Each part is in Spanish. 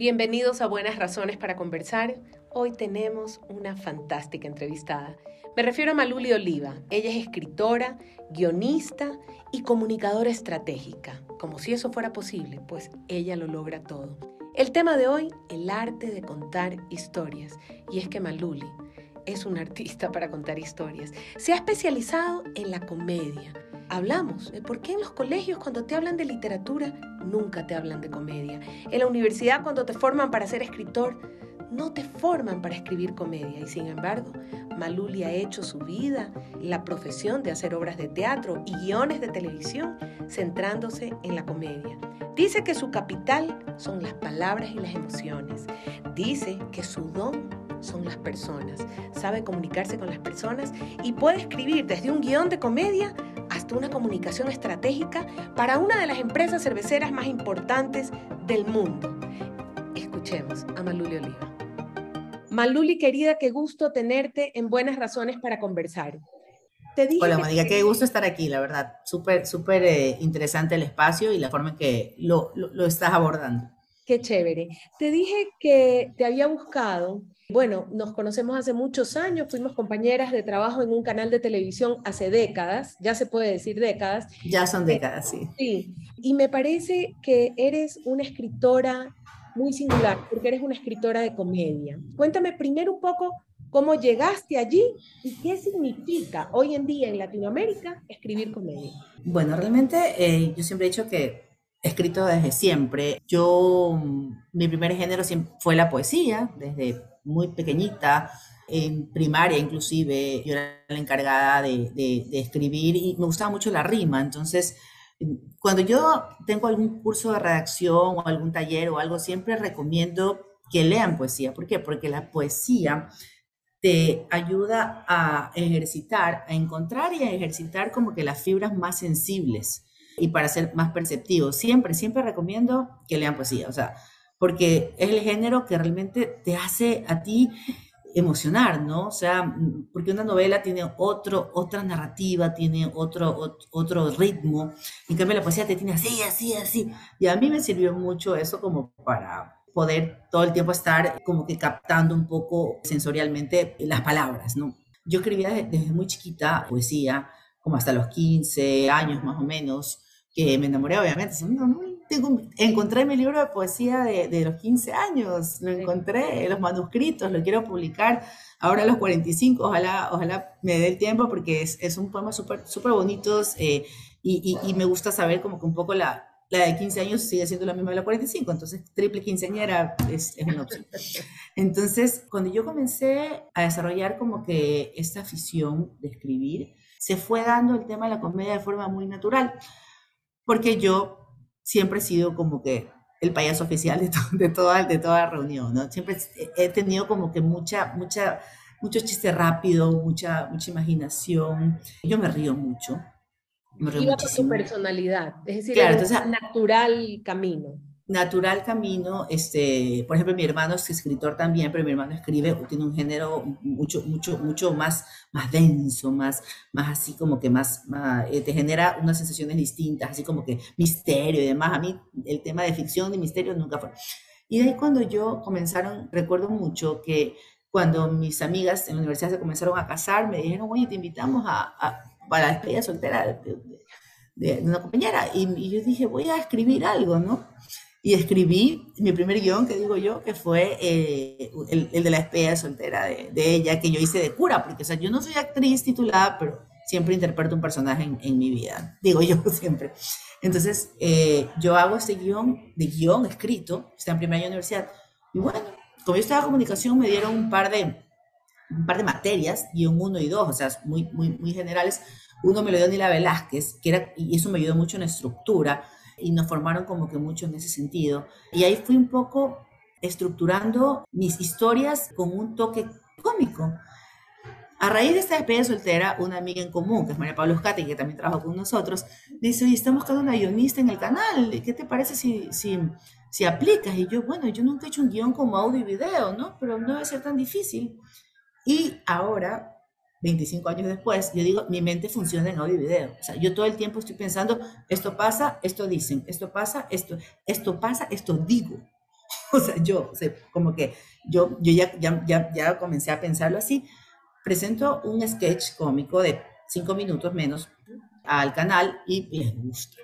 Bienvenidos a Buenas Razones para Conversar. Hoy tenemos una fantástica entrevistada. Me refiero a Maluli Oliva. Ella es escritora, guionista y comunicadora estratégica. Como si eso fuera posible, pues ella lo logra todo. El tema de hoy, el arte de contar historias. Y es que Maluli es una artista para contar historias. Se ha especializado en la comedia. Hablamos de por qué en los colegios cuando te hablan de literatura nunca te hablan de comedia. En la universidad cuando te forman para ser escritor no te forman para escribir comedia. Y sin embargo, Maluli ha hecho su vida, la profesión de hacer obras de teatro y guiones de televisión centrándose en la comedia. Dice que su capital son las palabras y las emociones. Dice que su don son las personas. Sabe comunicarse con las personas y puede escribir desde un guión de comedia hasta una comunicación estratégica para una de las empresas cerveceras más importantes del mundo. Escuchemos a Maluli Oliva. Maluli, querida, qué gusto tenerte en Buenas Razones para Conversar. Te dije Hola, María, qué gusto estar aquí, la verdad. Súper interesante el espacio y la forma en que lo estás abordando. Qué chévere. Te dije que te había buscado. Bueno, nos conocemos hace muchos años, fuimos compañeras de trabajo en un canal de televisión hace décadas, ya se puede decir décadas. Ya son décadas, sí. Sí, y me parece que eres una escritora muy singular, porque eres una escritora de comedia. Cuéntame primero un poco cómo llegaste allí y qué significa hoy en día en Latinoamérica escribir comedia. Bueno, realmente yo siempre he dicho que he escrito desde siempre. Mi primer género fue la poesía, desde muy pequeñita, en primaria inclusive, yo era la encargada de escribir y me gustaba mucho la rima. Entonces, cuando yo tengo algún curso de redacción o algún taller o algo, siempre recomiendo que lean poesía. ¿Por qué? Porque la poesía te ayuda a ejercitar, a encontrar y a ejercitar como que las fibras más sensibles y para ser más perceptivo. Siempre recomiendo que lean poesía, o sea, porque es el género que realmente te hace a ti emocionar, ¿no? O sea, porque una novela tiene otra narrativa, tiene otro ritmo, en cambio la poesía te tiene así. Y a mí me sirvió mucho eso como para poder todo el tiempo estar como que captando un poco sensorialmente las palabras, ¿no? Yo escribía desde muy chiquita poesía, como hasta los 15 años más o menos, que me enamoré obviamente, encontré mi libro de poesía de los 15 años, lo encontré, los manuscritos, lo quiero publicar ahora a los 45, ojalá me dé el tiempo porque es un poema súper bonito y me gusta saber como que un poco la de 15 años sigue siendo la misma de la 45, entonces triple quinceañera es una opción. Entonces, cuando yo comencé a desarrollar como que esta afición de escribir, se fue dando el tema de la comedia de forma muy natural, porque yo siempre he sido como que el payaso oficial de toda reunión, ¿no? Siempre he tenido como que mucho chiste rápido, mucha imaginación. Yo me río mucho. Iba con tu personalidad, es decir, claro, entonces, natural camino. Por ejemplo, mi hermano es escritor también, pero mi hermano escribe, tiene un género mucho más denso, más así como que más te genera unas sensaciones distintas, así como que misterio y demás. A mí el tema de ficción y misterio nunca fue. Y de ahí cuando yo comenzaron, recuerdo mucho que cuando mis amigas en la universidad se comenzaron a casar, me dijeron, oye, te invitamos para la despedida soltera de una compañera. Y yo dije, voy a escribir algo, ¿no? Y escribí mi primer guión, que digo yo, que fue el de la despedida soltera de ella, que yo hice de cura, porque o sea, yo no soy actriz titulada, pero siempre interpreto un personaje en mi vida, digo yo siempre. Entonces, yo hago este guión escrito, está en primer año de universidad, y bueno, como yo estaba en comunicación, me dieron un par de materias, guión 1 y 2, o sea, muy generales. Uno me lo dio Nila Velázquez, y eso me ayudó mucho en la estructura, y nos formaron como que mucho en ese sentido. Y ahí fui un poco estructurando mis historias con un toque cómico. A raíz de esta despedida soltera, una amiga en común, que es María Pablo Escate, que también trabajó con nosotros, dice, oye, estamos buscando una guionista en el canal, ¿qué te parece si aplicas? Y yo, bueno, yo nunca he hecho un guión como audio y video, ¿no? Pero no debe ser tan difícil. Y ahora, 25 años después, yo digo, mi mente funciona en audio y video. O sea, yo todo el tiempo estoy pensando, esto pasa, esto dicen, esto pasa, esto digo. O sea, yo ya comencé a pensarlo así. Presento un sketch cómico de 5 minutos menos al canal y les gusta.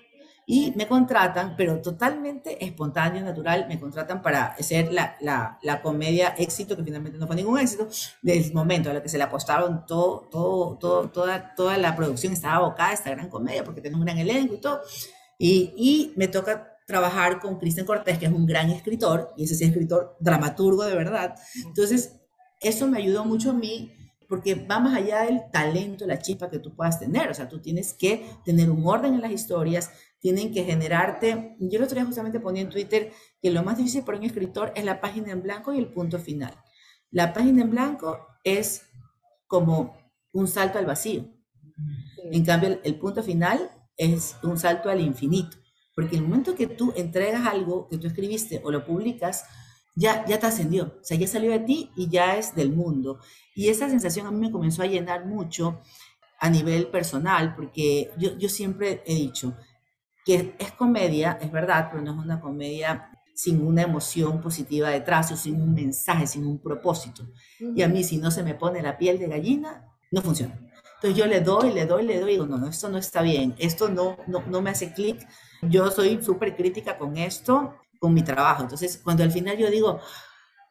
Y me contratan, pero totalmente espontáneo, natural, me contratan para hacer la comedia éxito, que finalmente no fue ningún éxito, del momento a lo que se le apostaron toda la producción, estaba abocada a esta gran comedia, porque tenía un gran elenco y todo. Y me toca trabajar con Cristian Cortés, que es un gran escritor, y ese sí es escritor dramaturgo de verdad. Entonces, eso me ayudó mucho a mí, porque va más allá del talento, la chispa que tú puedas tener. O sea, tú tienes que tener un orden en las historias, tienen que generarte. Yo el otro día justamente ponía en Twitter que lo más difícil para un escritor es la página en blanco y el punto final. La página en blanco es como un salto al vacío. En cambio, el punto final es un salto al infinito. Porque el momento que tú entregas algo que tú escribiste o lo publicas, ya trascendió, o sea, ya salió de ti y ya es del mundo. Y esa sensación a mí me comenzó a llenar mucho a nivel personal, porque yo siempre he dicho que es comedia, es verdad, pero no es una comedia sin una emoción positiva detrás, o sin un mensaje, sin un propósito. Y a mí, si no se me pone la piel de gallina, no funciona. Entonces yo le doy, y digo, no, esto no está bien, esto no me hace clic. Yo soy súper crítica con esto, con mi trabajo. Entonces, cuando al final yo digo,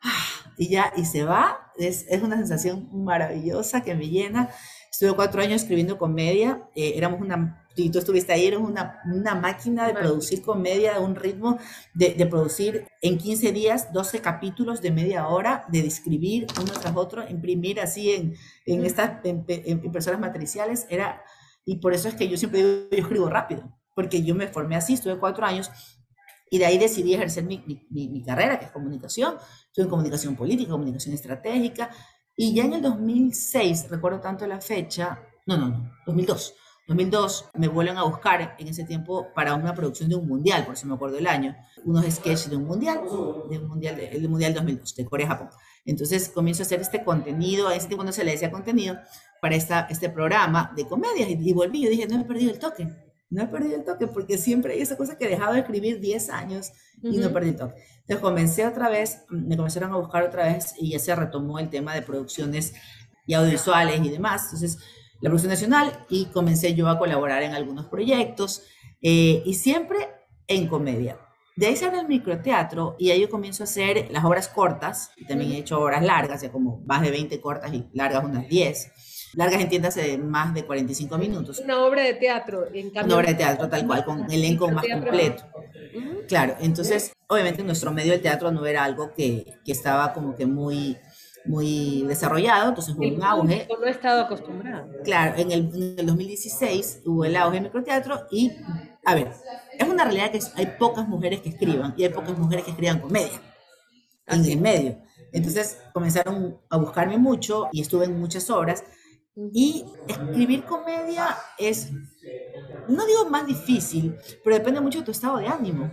ah, y se va, es una sensación maravillosa que me llena. Estuve 4 años escribiendo comedia, éramos una, y tú estuviste ahí, éramos una máquina de producir comedia a un ritmo, de producir en 15 días 12 capítulos de media hora, de describir uno tras otro, imprimir así en estas impresoras matriciales. Era, y por eso es que yo siempre digo, yo escribo rápido, porque yo me formé así, estuve 4 años, y de ahí decidí ejercer mi carrera, que es comunicación. Estuve en comunicación política, comunicación estratégica, y ya en el 2006, recuerdo tanto la fecha, 2002 me vuelven a buscar en ese tiempo para una producción de un mundial, por eso me acuerdo el año, unos sketches de el mundial 2002, de Corea-Japón. Entonces comienzo a hacer este contenido, a ese tiempo no se le decía contenido, para este programa de comedias, y volví, yo dije, no he perdido el toque, porque siempre hay esa cosa que he dejado de escribir 10 años y no perdí el toque. Entonces comencé otra vez, me comenzaron a buscar otra vez y ya se retomó el tema de producciones y audiovisuales y demás. Entonces, la producción nacional, y comencé yo a colaborar en algunos proyectos y siempre en comedia. De ahí se abre el microteatro y ahí yo comienzo a hacer las obras cortas, y también he hecho obras largas, ya como más de 20 cortas y largas unas 10. Largas, entiéndase, más de 45 minutos. Una obra de teatro, en cambio. Una obra de teatro, tal cual, con elenco más completo. Claro, entonces, obviamente, en nuestro medio del teatro no era algo que estaba como que muy, muy desarrollado, entonces hubo un auge. No he estado acostumbrado. Claro, en el 2016 hubo el auge del microteatro y, a ver, es una realidad que hay pocas mujeres que escriban, y hay pocas mujeres que escriban comedia en el medio. Entonces, comenzaron a buscarme mucho y estuve en muchas obras. Y escribir comedia es, no digo más difícil, pero depende mucho de tu estado de ánimo.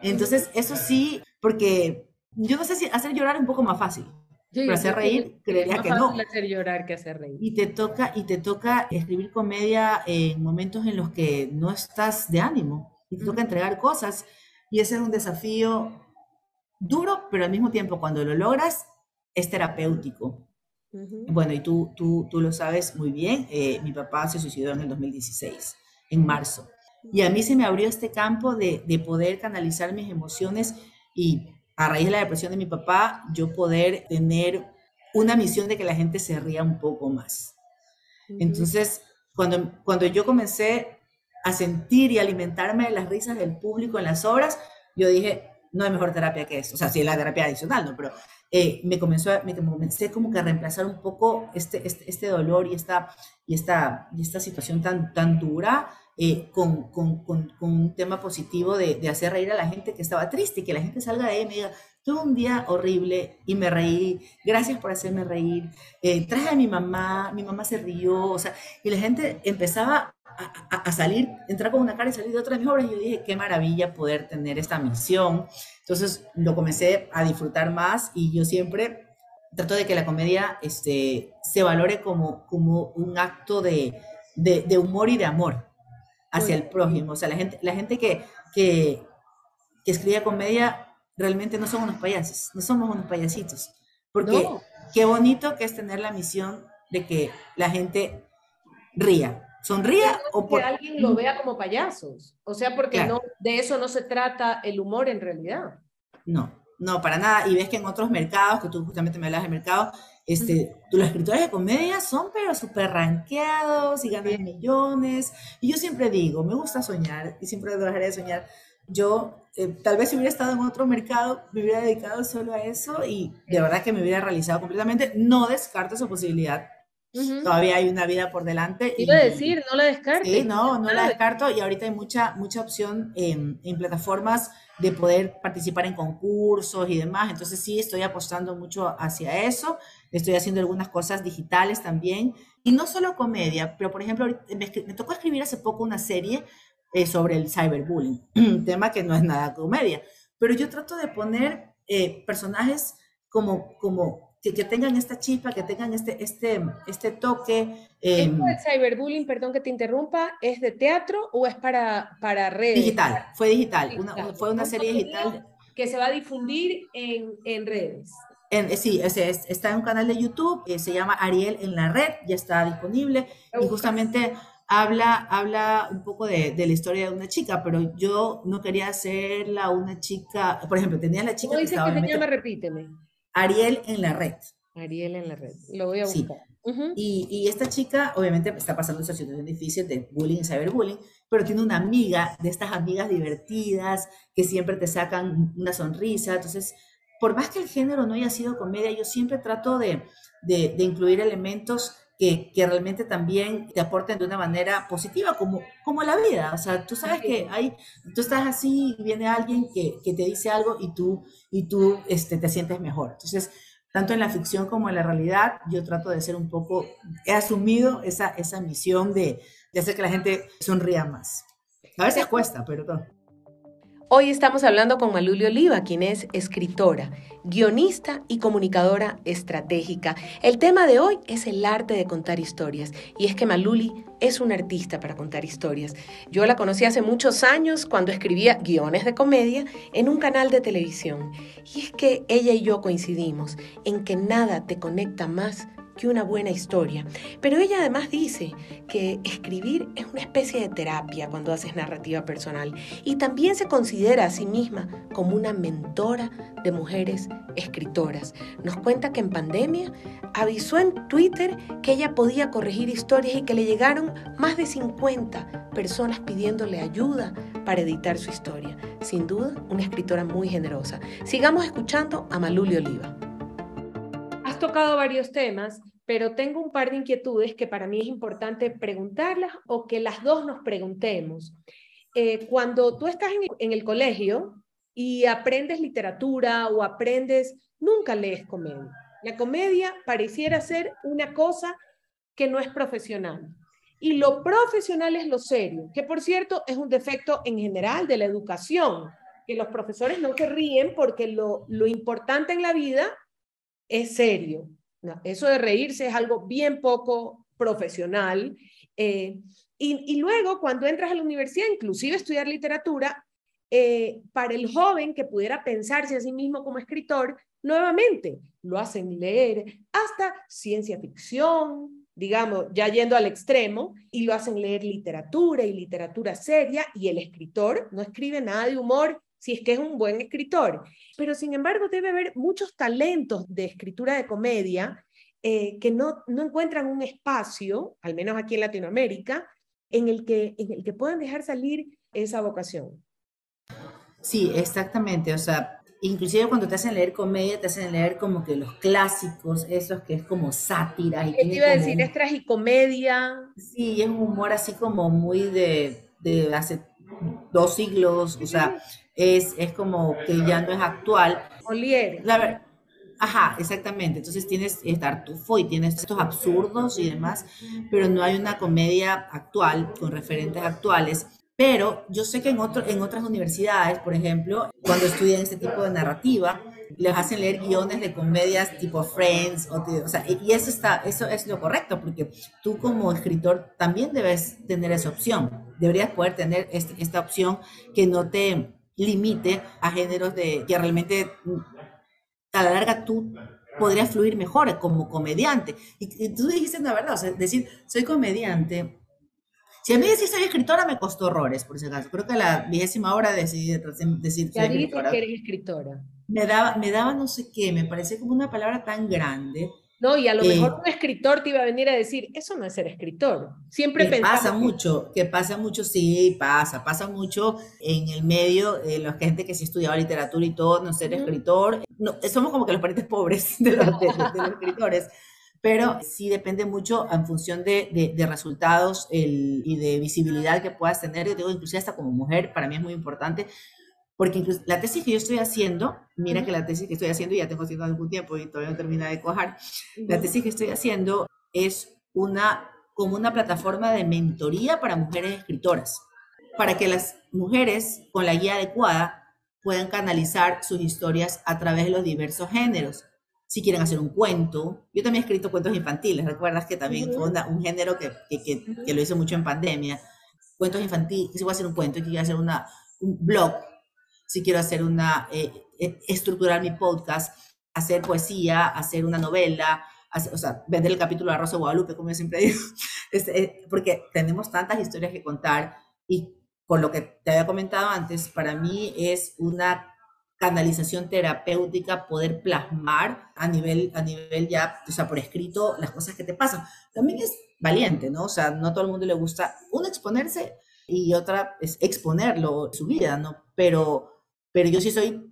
Entonces, eso sí, porque yo no sé si hacer llorar es un poco más fácil, pero hacer reír, creería que no. Es más fácil hacer llorar que hacer reír. Y te toca escribir comedia en momentos en los que no estás de ánimo, y te toca entregar cosas, y ese es un desafío duro, pero al mismo tiempo, cuando lo logras, es terapéutico. Bueno, y tú lo sabes muy bien, mi papá se suicidó en el 2016, en marzo, y a mí se me abrió este campo de poder canalizar mis emociones, y a raíz de la depresión de mi papá, yo poder tener una misión de que la gente se ría un poco más. Entonces, cuando yo comencé a sentir y alimentarme de las risas del público en las obras, yo dije, no hay mejor terapia que eso. O sea, sí, la terapia adicional, ¿no? Pero me comencé como que a reemplazar un poco este dolor y esta situación tan dura con un tema positivo de hacer reír a la gente que estaba triste, y que la gente salga de ahí y me diga, tuve un día horrible y me reí, gracias por hacerme reír, traje a mi mamá se rió, o sea, y la gente empezaba a salir, entrar con una cara y salir de otra de mis obras, y yo dije, qué maravilla poder tener esta misión. Entonces lo comencé a disfrutar más, y yo siempre trato de que la comedia se valore como un acto de humor y de amor hacia el prójimo. O sea, la gente que escribe comedia realmente no son unos payasos, no somos unos payasitos, porque no. Qué bonito que es tener la misión de que la gente ría, sonría o por... que alguien lo vea como payasos, o sea, porque claro. No, de eso no se trata el humor en realidad. No, para nada, y ves que en otros mercados, que tú justamente me hablas de mercado, los escritores de comedia son pero súper ranqueados y ganan millones, y yo siempre digo, me gusta soñar, y siempre dejaré de soñar. Yo, tal vez si hubiera estado en otro mercado, me hubiera dedicado solo a eso y de verdad que me hubiera realizado completamente. No descarto esa posibilidad. Todavía hay una vida por delante. Iba a decir, no la descarto. Sí, no la descarto, y ahorita hay mucha opción en plataformas de poder participar en concursos y demás. Entonces sí, estoy apostando mucho hacia eso. Estoy haciendo algunas cosas digitales también. Y no solo comedia, pero por ejemplo, me tocó escribir hace poco una serie sobre el cyberbullying, un tema que no es nada comedia, pero yo trato de poner personajes como que tengan esta chispa, que tengan este toque. ¿Esto del cyberbullying, perdón que te interrumpa, es de teatro o es para redes? Digital, fue digital, fue una serie digital. Que se va a difundir en redes. Sí, está en un canal de YouTube, se llama Ariel en la Red, ya está disponible, y justamente... Habla un poco de la historia de una chica, pero yo no quería hacerla una chica, por ejemplo, tenía la chica... ¿Cómo dices que se llama? Repíteme. Ariel en la Red. Ariel en la Red, lo voy a buscar. Sí. Y esta chica, obviamente, está pasando esa situación difícil de bullying, cyberbullying, pero tiene una amiga, de estas amigas divertidas, que siempre te sacan una sonrisa, entonces, por más que el género no haya sido comedia, yo siempre trato de incluir elementos que realmente también te aporten de una manera positiva, como la vida. O sea, tú sabes que tú estás así, viene alguien que te dice algo y tú te sientes mejor. Entonces, tanto en la ficción como en la realidad, yo trato de ser un poco, he asumido esa misión de hacer que la gente sonría más. A veces cuesta, pero todo. Hoy estamos hablando con Maluli Oliva, quien es escritora, guionista y comunicadora estratégica. El tema de hoy es el arte de contar historias, y es que Maluli es una artista para contar historias. Yo la conocí hace muchos años cuando escribía guiones de comedia en un canal de televisión, y es que ella y yo coincidimos en que nada te conecta más que una buena historia. Pero ella además dice que escribir es una especie de terapia cuando haces narrativa personal, y también se considera a sí misma como una mentora de mujeres escritoras. Nos cuenta que en pandemia avisó en Twitter que ella podía corregir historias y que le llegaron más de 50 personas pidiéndole ayuda para editar su historia. Sin duda, una escritora muy generosa. Sigamos escuchando a Maluli Oliva. Has tocado varios temas, pero tengo un par de inquietudes que para mí es importante preguntarlas o que las dos nos preguntemos. Cuando tú estás en el colegio y aprendes literatura o aprendes, nunca lees comedia. La comedia pareciera ser una cosa que no es profesional. Y lo profesional es lo serio, que por cierto es un defecto en general de la educación, que los profesores no se ríen porque lo importante en la vida es serio. No, eso de reírse es algo bien poco profesional. Y luego, cuando entras a la universidad, inclusive estudiar literatura, para el joven que pudiera pensarse a sí mismo como escritor, nuevamente lo hacen leer hasta ciencia ficción, digamos, ya yendo al extremo, y lo hacen leer literatura y literatura seria, y el escritor no escribe nada de humor, si es que es un buen escritor. Pero sin embargo debe haber muchos talentos de escritura de comedia que no encuentran un espacio, al menos aquí en Latinoamérica, en el que puedan dejar salir esa vocación. Sí, exactamente. O sea, inclusive cuando te hacen leer comedia, te hacen leer como que los clásicos, esos que es como sátira. ¿Qué te iba a decir? Es tragicomedia. Sí, es un humor así como muy de hace 2 siglos, o sea... Es como que ya no es actual. Olier. Ajá, exactamente. Entonces tienes Tartufo y tienes estos absurdos y demás, pero no hay una comedia actual con referentes actuales. Pero yo sé que en otras universidades, por ejemplo, cuando estudian este tipo de narrativa, les hacen leer guiones de comedias tipo Friends, o sea, y eso es lo correcto, porque tú como escritor también debes tener esa opción. Deberías poder tener esta opción que no te... límite a géneros de que realmente a la larga tú podrías fluir mejor como comediante. Y tú dijiste la verdad, o sea, decir, soy comediante. Si a mí decir soy escritora me costó horrores, por si acaso. Creo que a la 20ª hora decidí decir soy escritora. ¿Qué eres escritora? Me daba no sé qué, me parecía como una palabra tan grande. No, y a lo mejor un escritor te iba a venir a decir, eso no es ser escritor. Siempre pensaba. Pasa mucho, sí, pasa mucho en el medio de la gente que sí estudiaba literatura y todo, no ser escritor. No, somos como que los parientes pobres de los escritores. Pero sí depende mucho en función de resultados y de visibilidad que puedas tener. Yo digo, inclusive hasta como mujer, para mí es muy importante. Porque incluso la tesis que yo estoy haciendo, mira que la tesis que estoy haciendo, ya tengo haciendo algún tiempo y todavía no termina de cuajar, la tesis que estoy haciendo es como una plataforma de mentoría para mujeres escritoras, para que las mujeres con la guía adecuada puedan canalizar sus historias a través de los diversos géneros. Si quieren hacer un cuento, yo también he escrito cuentos infantiles, recuerdas que también fue un género que lo hice mucho en pandemia, cuentos infantiles, si voy a hacer un cuento, quiero hacer un blog, si quiero hacer estructurar mi podcast, hacer poesía, hacer una novela, o sea, vender el capítulo de Rosa Guadalupe, como yo siempre digo, porque tenemos tantas historias que contar y con lo que te había comentado antes, para mí es una canalización terapéutica poder plasmar a nivel ya, o sea, por escrito las cosas que te pasan. También es valiente, ¿no? O sea, no a todo el mundo le gusta, uno exponerse y otra es exponerlo, su vida, ¿no? Pero yo sí soy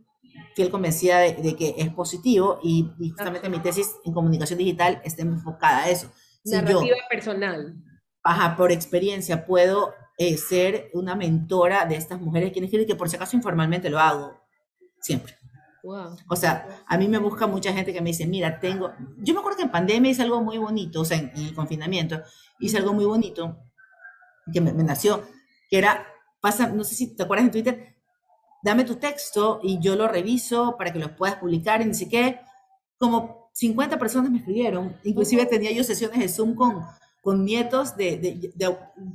fiel convencida de que es positivo y justamente mi tesis en comunicación digital está enfocada a eso. Narrativa personal. Ajá, por experiencia puedo ser una mentora de estas mujeres quienes quieren, que por si acaso informalmente lo hago siempre. Wow. O sea, a mí me busca mucha gente que me dice, mira, yo me acuerdo que en pandemia hice algo muy bonito, o sea, en el confinamiento, hice algo muy bonito que me nació, que era, no sé si te acuerdas en Twitter, dame tu texto y yo lo reviso para que lo puedas publicar, y ni siquiera, como 50 personas me escribieron, inclusive tenía yo sesiones de Zoom con nietos de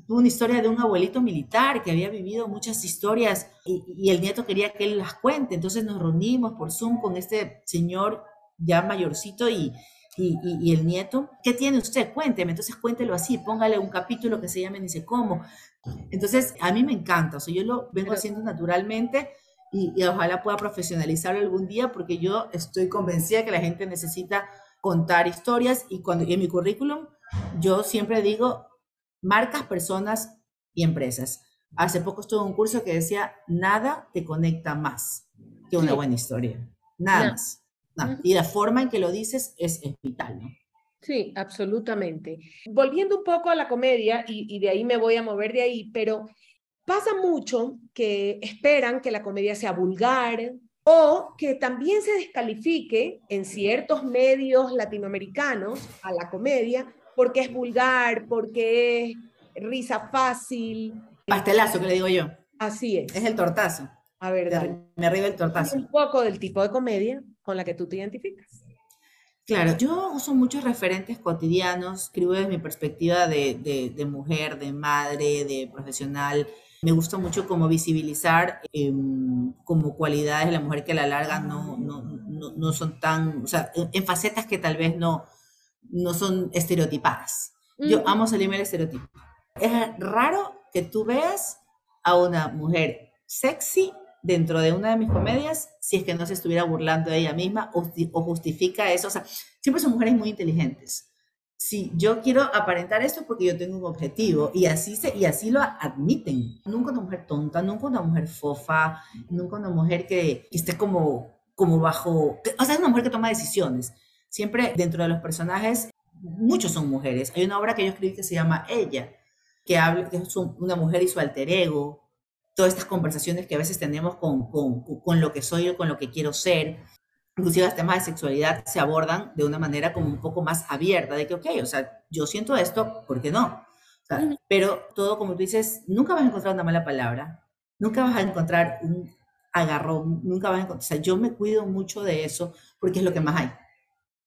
una historia de un abuelito militar que había vivido muchas historias y el nieto quería que él las cuente, entonces nos reunimos por Zoom con este señor ya mayorcito y el nieto, ¿qué tiene usted? Cuénteme, entonces cuéntelo así, póngale un capítulo que se llame ni sé cómo. Entonces, a mí me encanta, o sea, yo lo vengo haciendo naturalmente y ojalá pueda profesionalizarlo algún día porque yo estoy convencida que la gente necesita contar historias y en mi currículum yo siempre digo marcas, personas y empresas. Hace poco estuve en un curso que decía, nada te conecta más que una buena historia, nada más. No, y la forma en que lo dices es vital, ¿no? Sí, absolutamente. Volviendo un poco a la comedia, y de ahí me voy a mover de ahí, pero pasa mucho que esperan que la comedia sea vulgar o que también se descalifique en ciertos medios latinoamericanos a la comedia porque es vulgar, porque es risa fácil. Pastelazo, que le digo yo. Así es. Es el tortazo. A ver, me arriba el tortazo. Un poco del tipo de comedia con la que tú te identificas. Claro, yo uso muchos referentes cotidianos, escribo desde mi perspectiva de mujer, de madre, de profesional. Me gusta mucho como visibilizar como cualidades de la mujer que a la larga no son tan, o sea, en facetas que tal vez no son estereotipadas. Yo amo salirme del estereotipo. Es raro que tú veas a una mujer sexy dentro de una de mis comedias, si es que no se estuviera burlando de ella misma o justifica eso. O sea, siempre son mujeres muy inteligentes. Si yo quiero aparentar esto porque yo tengo un objetivo y así lo admiten. Nunca una mujer tonta, nunca una mujer fofa, nunca una mujer que esté como bajo... O sea, es una mujer que toma decisiones. Siempre dentro de los personajes, muchos son mujeres. Hay una obra que yo escribí que se llama Ella, que es una mujer y su alter ego. Todas estas conversaciones que a veces tenemos con lo que soy o con lo que quiero ser, inclusive los temas de sexualidad se abordan de una manera como un poco más abierta, de que, ok, o sea, yo siento esto, ¿por qué no? O sea, pero todo, como tú dices, nunca vas a encontrar una mala palabra, nunca vas a encontrar un agarrón, nunca vas a encontrar, o sea, yo me cuido mucho de eso porque es lo que más hay.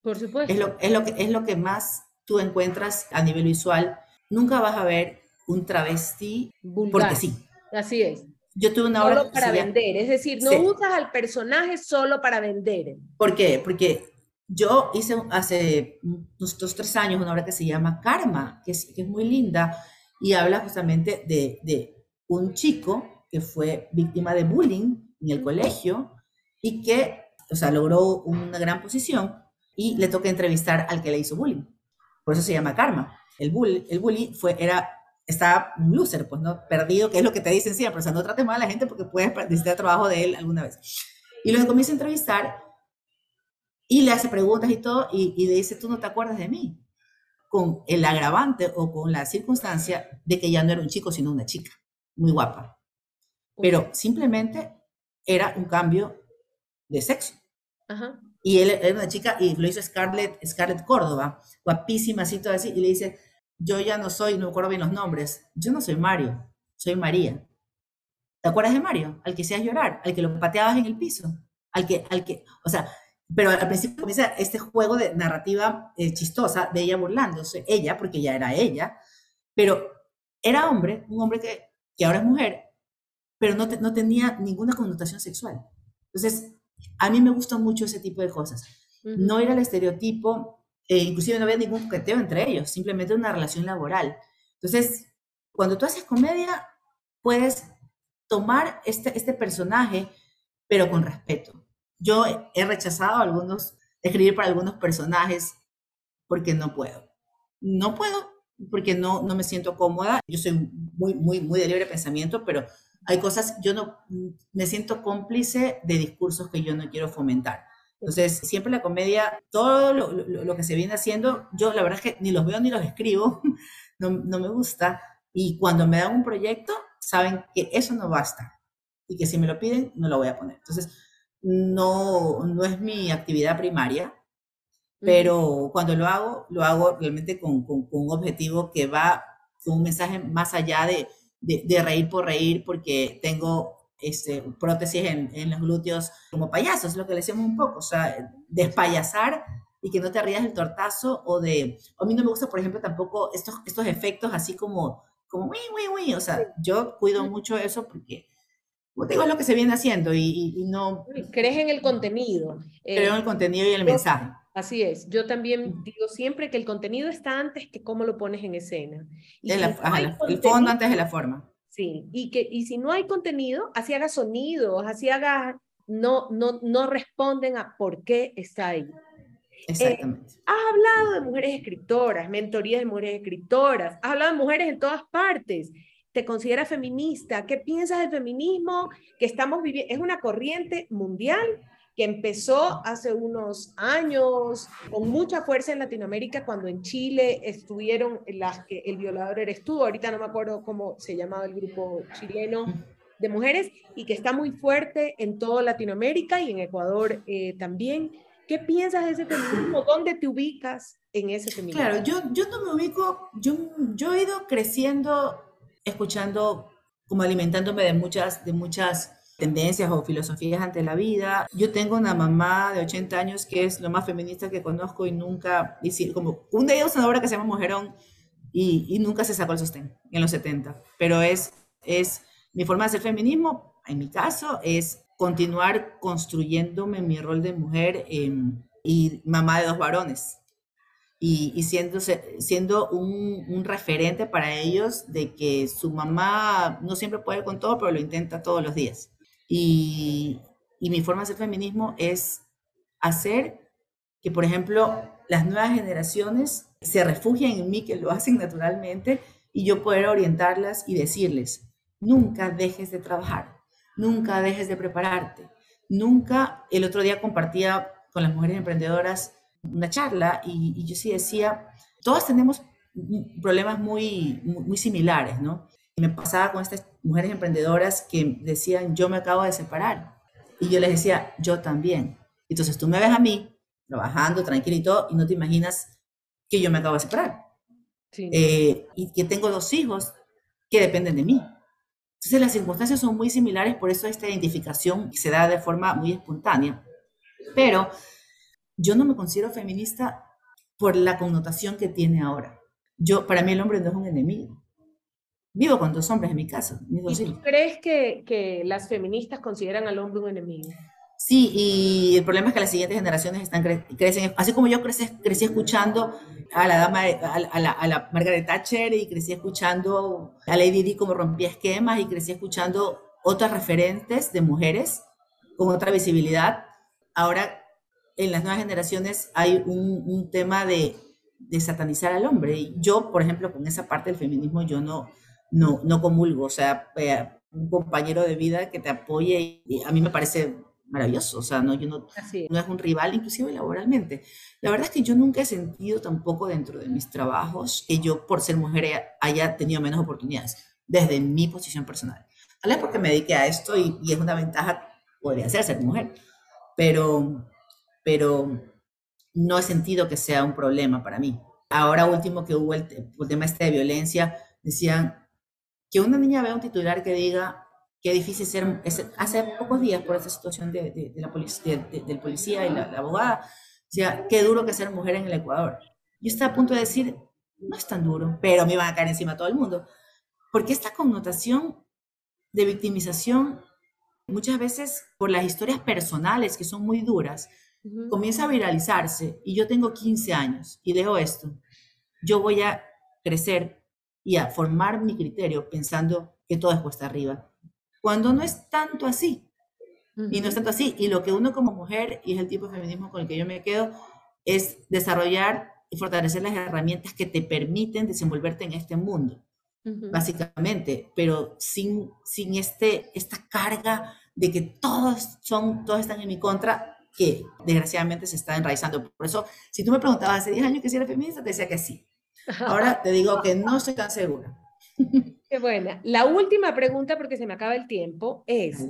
Por supuesto. Es lo que más tú encuentras a nivel visual. Nunca vas a ver un travesti vulgar. Porque sí. Así es. Yo tuve una obra... Solo para vender, es decir, no usas al personaje solo para vender. ¿Por qué? Porque yo hice hace unos 2 o 3 años una obra que se llama Karma, que es muy linda, y habla justamente de un chico que fue víctima de bullying en el colegio y que, o sea, logró una gran posición y le toca entrevistar al que le hizo bullying. Por eso se llama Karma. El bully estaba un loser, pues, ¿no? Perdido, que es lo que te dicen siempre. O sea, no trates mal a la gente porque puedes necesitar trabajo de él alguna vez. Y lo comienza a entrevistar y le hace preguntas y todo, y le dice, tú no te acuerdas de mí, con el agravante o con la circunstancia de que ya no era un chico, sino una chica, muy guapa. Pero simplemente era un cambio de sexo. Ajá. Y él era una chica, y lo hizo Scarlett Córdoba, guapísima, así, todo así, y le dice, yo ya no soy, no me acuerdo bien los nombres, yo no soy Mario, soy María. ¿Te acuerdas de Mario? Al que hacías llorar, al que lo pateabas en el piso, o sea... Pero al principio comienza este juego de narrativa chistosa de ella burlándose, ella, porque ya era ella, pero era hombre, un hombre que ahora es mujer, pero no tenía ninguna connotación sexual. Entonces, a mí me gusta mucho ese tipo de cosas. No era el estereotipo, inclusive no había ningún coqueteo entre ellos, simplemente una relación laboral. Entonces, cuando tú haces comedia, puedes tomar este personaje, pero con respeto. Yo he rechazado escribir para algunos personajes porque no puedo. No puedo porque no me siento cómoda. Yo soy muy, muy, muy de libre pensamiento, pero hay cosas, yo no me siento cómplice de discursos que yo no quiero fomentar. Entonces, siempre la comedia, todo lo que se viene haciendo, yo la verdad es que ni los veo ni los escribo, no me gusta. Y cuando me dan un proyecto, saben que eso no basta y que si me lo piden, no lo voy a poner. Entonces, no es mi actividad primaria, pero cuando lo hago realmente con un objetivo que va con un mensaje más allá de reír por reír, porque tengo prótesis en los glúteos como payasos, es lo que le decimos un poco, o sea, despayasar y que no te rías del tortazo a mí no me gusta, por ejemplo, tampoco estos efectos así como uy, uy, uy, o sea, yo cuido mucho eso porque... Como te digo, es lo que se viene haciendo y no... Crees en el contenido. Creo en el contenido y el mensaje. Así es. Yo también digo siempre que el contenido está antes que cómo lo pones en escena. Y el fondo antes de la forma. Sí. Y si no hay contenido, así hagas sonidos, así hagas... No responden a por qué está ahí. Exactamente. Has hablado de mujeres escritoras, mentorías de mujeres escritoras, has hablado de mujeres en todas partes. ¿Te consideras feminista? ¿Qué piensas del feminismo que estamos viviendo? Es una corriente mundial que empezó hace unos años con mucha fuerza en Latinoamérica, cuando en Chile estuvieron las que el violador eres tú, ahorita no me acuerdo cómo se llamaba el grupo chileno de mujeres, y que está muy fuerte en toda Latinoamérica y en Ecuador también. ¿Qué piensas de ese feminismo? ¿Dónde te ubicas en ese feminismo? Claro, yo no me ubico, yo he ido creciendo... escuchando, como alimentándome de muchas tendencias o filosofías ante la vida. Yo tengo una mamá de 80 años que es lo más feminista que conozco y nunca, como un día hizo una obra que se llama Mujerón y nunca se sacó el sostén en los 70. Pero es mi forma de hacer feminismo, en mi caso, es continuar construyéndome mi rol de mujer y mamá de 2 varones. Y siendo un referente para ellos de que su mamá no siempre puede con todo, pero lo intenta todos los días. Y mi forma de hacer feminismo es hacer que, por ejemplo, las nuevas generaciones se refugien en mí, que lo hacen naturalmente, y yo poder orientarlas y decirles, nunca dejes de trabajar, nunca dejes de prepararte, nunca. El otro día compartía con las mujeres emprendedoras una charla y yo sí decía, todas tenemos problemas muy, muy similares, ¿no? Y me pasaba con estas mujeres emprendedoras que decían, yo me acabo de separar. Y yo les decía, yo también. Entonces tú me ves a mí trabajando, tranquila y todo, y no te imaginas que yo me acabo de separar. Sí. Y que tengo 2 hijos que dependen de mí. Entonces las circunstancias son muy similares, por eso esta identificación se da de forma muy espontánea. Pero... yo no me considero feminista por la connotación que tiene ahora. Para mí el hombre no es un enemigo. Vivo con dos hombres en mi casa. ¿Y tú crees que las feministas consideran al hombre un enemigo? Sí, y el problema es que las siguientes generaciones crecen, así como yo crecí escuchando a la Margaret Thatcher, y crecí escuchando a Lady Di como rompía esquemas, y crecí escuchando otras referentes de mujeres con otra visibilidad. Ahora, en las nuevas generaciones hay un tema de satanizar al hombre. Y yo, por ejemplo, con esa parte del feminismo, yo no comulgo. O sea, un compañero de vida que te apoye, y a mí me parece maravilloso. O sea, no es un rival, inclusive laboralmente. La verdad es que yo nunca he sentido tampoco dentro de mis trabajos que yo, por ser mujer, haya tenido menos oportunidades, desde mi posición personal. Tal vez porque me dediqué a esto y es una ventaja, podría ser mujer, pero no he sentido que sea un problema para mí. Ahora último que hubo el tema este de violencia, decían que una niña vea un titular que diga qué difícil ser, hace pocos días por esta situación del policía y la abogada, o sea, qué duro que ser mujer en el Ecuador. Yo estaba a punto de decir, no es tan duro, pero me iban a caer encima a todo el mundo. Porque esta connotación de victimización, muchas veces por las historias personales que son muy duras, comienza a viralizarse, y yo tengo 15 años y leo esto. Yo voy a crecer y a formar mi criterio pensando que todo es cuesta arriba, cuando no es tanto así, y no es tanto así. Y lo que uno como mujer, y es el tipo de feminismo con el que yo me quedo, es desarrollar y fortalecer las herramientas que te permiten desenvolverte en este mundo, básicamente, pero sin esta carga de que todos están en mi contra, que desgraciadamente se está enraizando. Por eso, si tú me preguntabas hace 10 años que si era feminista, te decía que sí. Ahora te digo que no estoy tan segura. Qué buena. La última pregunta, porque se me acaba el tiempo, es,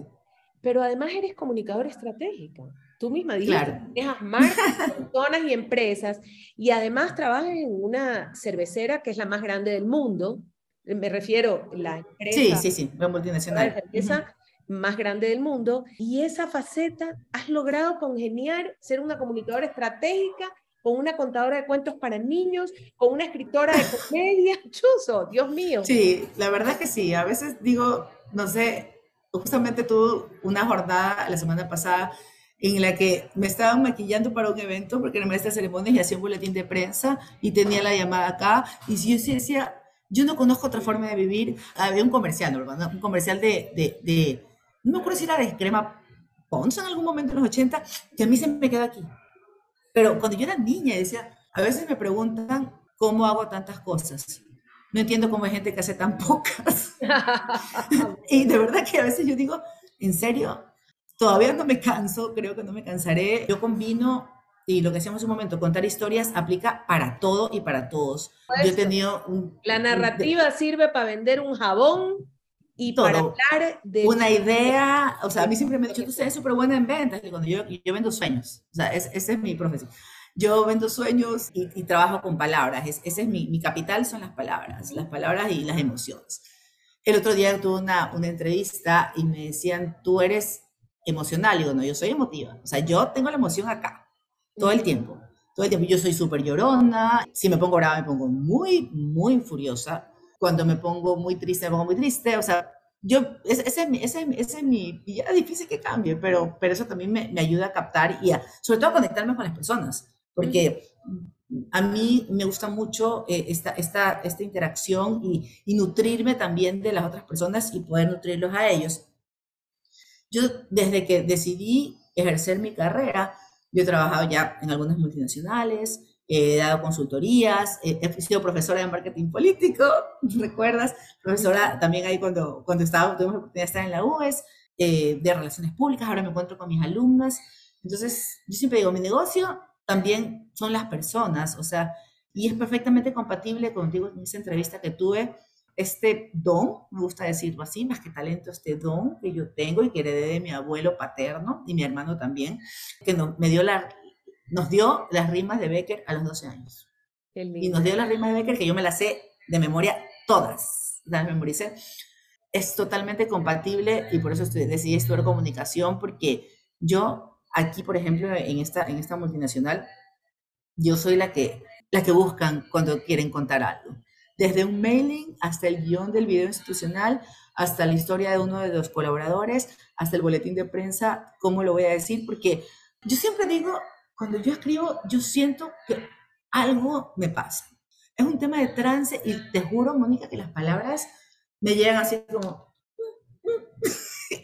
pero además eres comunicadora estratégica. Tú misma dices, claro, manejas marcas, personas y empresas, y además trabajas en una cervecera que es la más grande del mundo. Me refiero a la empresa. Sí, la multinacional. La empresa más grande del mundo. Y esa faceta, has logrado congeniar, ser una comunicadora estratégica con una contadora de cuentos para niños, con una escritora de comedia. ¡Chuzo! ¡Dios mío! Sí, la verdad es que sí. A veces digo, no sé, justamente tuve una jornada la semana pasada en la que me estaban maquillando para un evento, porque era maestra de ceremonias y hacía un boletín de prensa, y tenía la llamada acá, y si yo sí decía, yo no conozco otra forma de vivir. Había un comercial, ¿no? Un comercial de no me acuerdo si era de crema Ponce en algún momento en los 80, que a mí se me queda aquí. Pero cuando yo era niña, decía, a veces me preguntan cómo hago tantas cosas. No entiendo cómo hay gente que hace tan pocas. Y de verdad que a veces yo digo, en serio, todavía no me canso, creo que no me cansaré. Yo combino, y lo que hacíamos un momento, contar historias, aplica para todo y para todos. Yo he tenido la narrativa sirve para vender un jabón y todo, para hablar de una idea. O sea, a mí siempre me han dicho, tú eres súper buena en ventas. Y cuando yo vendo sueños. O sea, esa es mi profesión. Yo vendo sueños y trabajo con palabras. Ese es mi capital, son las palabras y las emociones. El otro día tuve una entrevista y me decían, tú eres emocional. Y digo, no, yo soy emotiva. O sea, yo tengo la emoción acá, todo el tiempo. Todo el tiempo. Yo soy súper llorona. Si me pongo brava, me pongo muy, muy furiosa. Cuando me pongo muy triste, me pongo muy triste. O sea, yo, ese es mi... Ya es difícil que cambie, pero eso también me ayuda a captar y sobre todo a conectarme con las personas. Porque a mí me gusta mucho esta interacción y nutrirme también de las otras personas y poder nutrirlos a ellos. Yo, desde que decidí ejercer mi carrera, yo he trabajado ya en algunas multinacionales, he dado consultorías, he sido profesora de marketing político, ¿recuerdas? Profesora también ahí cuando tuvimos la oportunidad de estar en la UES, de relaciones públicas, ahora me encuentro con mis alumnas. Entonces, yo siempre digo, mi negocio también son las personas, o sea, y es perfectamente compatible contigo en esa entrevista que tuve, este don, me gusta decirlo así, más que talento, este don que yo tengo y que heredé de mi abuelo paterno y mi hermano también, que nos dio las rimas de Becker a los 12 años. Y nos dio las rimas de Becker, que yo me las sé de memoria todas, las memoricé. Es totalmente compatible y por eso decidí estudiar comunicación, porque yo aquí, por ejemplo, en esta multinacional, yo soy la que buscan cuando quieren contar algo. desde un mailing hasta el guión del video institucional, hasta la historia de uno de los colaboradores, hasta el boletín de prensa, ¿cómo lo voy a decir? Porque yo siempre digo, cuando yo escribo, yo siento que algo me pasa. Es un tema de trance y te juro, Mónica, que las palabras me llegan así como...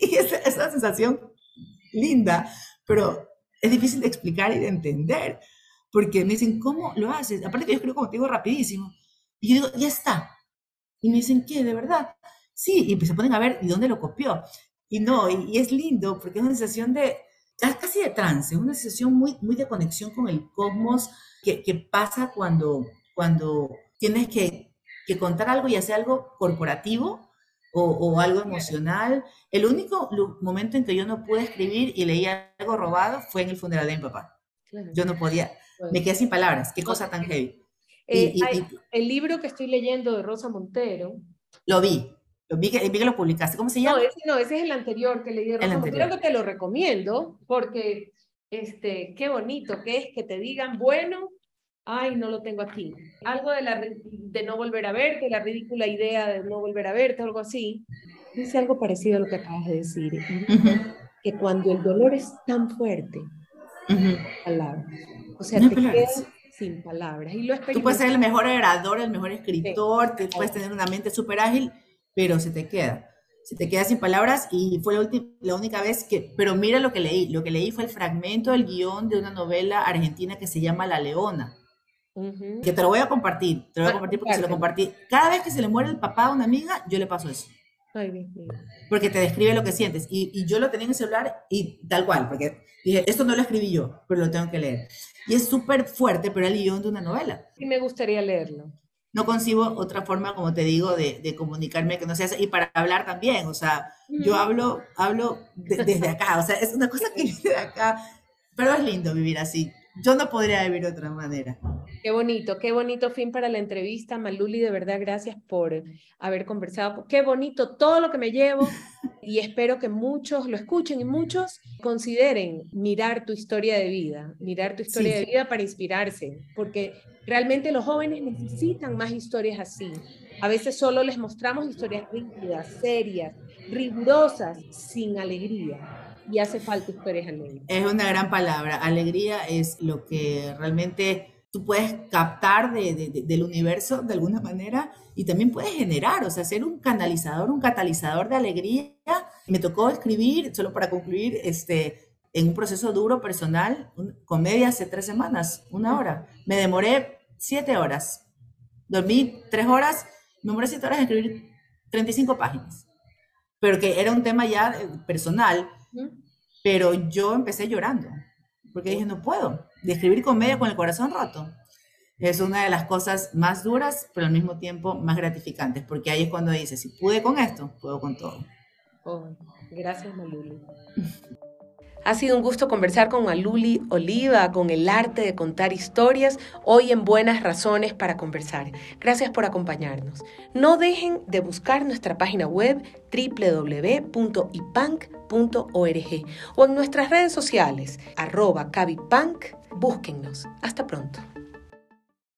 Y esa sensación linda, pero es difícil de explicar y de entender, porque me dicen, ¿cómo lo haces? Aparte que yo escribo, como te digo, rapidísimo. Y yo digo, ya está. Y me dicen, ¿qué? ¿De verdad? Sí, y se ponen a ver, ¿y dónde lo copió? Y no, y es lindo, porque es una sensación de... casi de trance, es una sensación muy, muy de conexión con el cosmos que pasa cuando tienes que contar algo y hacer algo corporativo o algo emocional. El único momento en que yo no pude escribir y leía algo robado fue en el funeral de mi papá. Claro. Yo no podía, me quedé sin palabras, qué cosa tan heavy. El libro que estoy leyendo de Rosa Montero. Lo vi que lo publicaste. ¿Cómo se llama? No, ese es el anterior que leí de Rosa Montero. Creo que te lo recomiendo porque qué bonito que es que te digan, bueno, ay, no lo tengo aquí. Algo de no volver a verte, la ridícula idea de no volver a verte, algo así. Dice algo parecido a lo que acabas de decir. Uh-huh. Que cuando el dolor es tan fuerte, uh-huh, palabras. O sea, no te quedas sin palabras. Y lo tú puedes ser el mejor orador, el mejor escritor, sí, te puedes tener una mente súper ágil, pero se te queda sin palabras. Y fue la única vez que, pero mira lo que leí fue el fragmento del guión de una novela argentina que se llama La Leona, uh-huh, que te lo voy a compartir, porque se lo compartí. Cada vez que se le muere el papá a una amiga, yo le paso eso. Ay, bien, bien. Porque te describe lo que sientes, y yo lo tenía en el celular y tal cual, porque dije, esto no lo escribí yo, pero lo tengo que leer, y es súper fuerte, pero es el guión de una novela. Sí, me gustaría leerlo. No concibo otra forma, como te digo, de comunicarme que no sea, y para hablar también, o sea, yo hablo desde acá, o sea, es una cosa que viene de acá, pero es lindo vivir así, yo no podría vivir de otra manera. Qué bonito fin para la entrevista, Maluli, de verdad, gracias por haber conversado, qué bonito todo lo que me llevo, y espero que muchos lo escuchen, y muchos consideren mirar tu historia de vida, sí, de vida para inspirarse, porque... Realmente los jóvenes necesitan más historias así. A veces solo les mostramos historias rígidas, serias, rigurosas, sin alegría. Y hace falta historias alegres. Es una gran palabra. Alegría es lo que realmente tú puedes captar del universo de alguna manera, y también puedes generar, o sea, ser un canalizador, un catalizador de alegría. Me tocó escribir, solo para concluir, en un proceso duro personal, comedia hace 3 semanas, 1 hora. Me demoré 7 horas. Dormí 3 horas, me demoré 7 horas en escribir 35 páginas. Pero que era un tema ya personal, pero yo empecé llorando, porque dije, no puedo, de escribir comedia con el corazón roto. Es una de las cosas más duras, pero al mismo tiempo más gratificantes, porque ahí es cuando dices, si pude con esto, puedo con todo. Oh, gracias, Maluli. Ha sido un gusto conversar con Maluli Oliva, con el arte de contar historias, hoy en Buenas Razones para Conversar. Gracias por acompañarnos. No dejen de buscar nuestra página web www.ipanc.org o en nuestras redes sociales, @cabipanc. Búsquennos. Hasta pronto.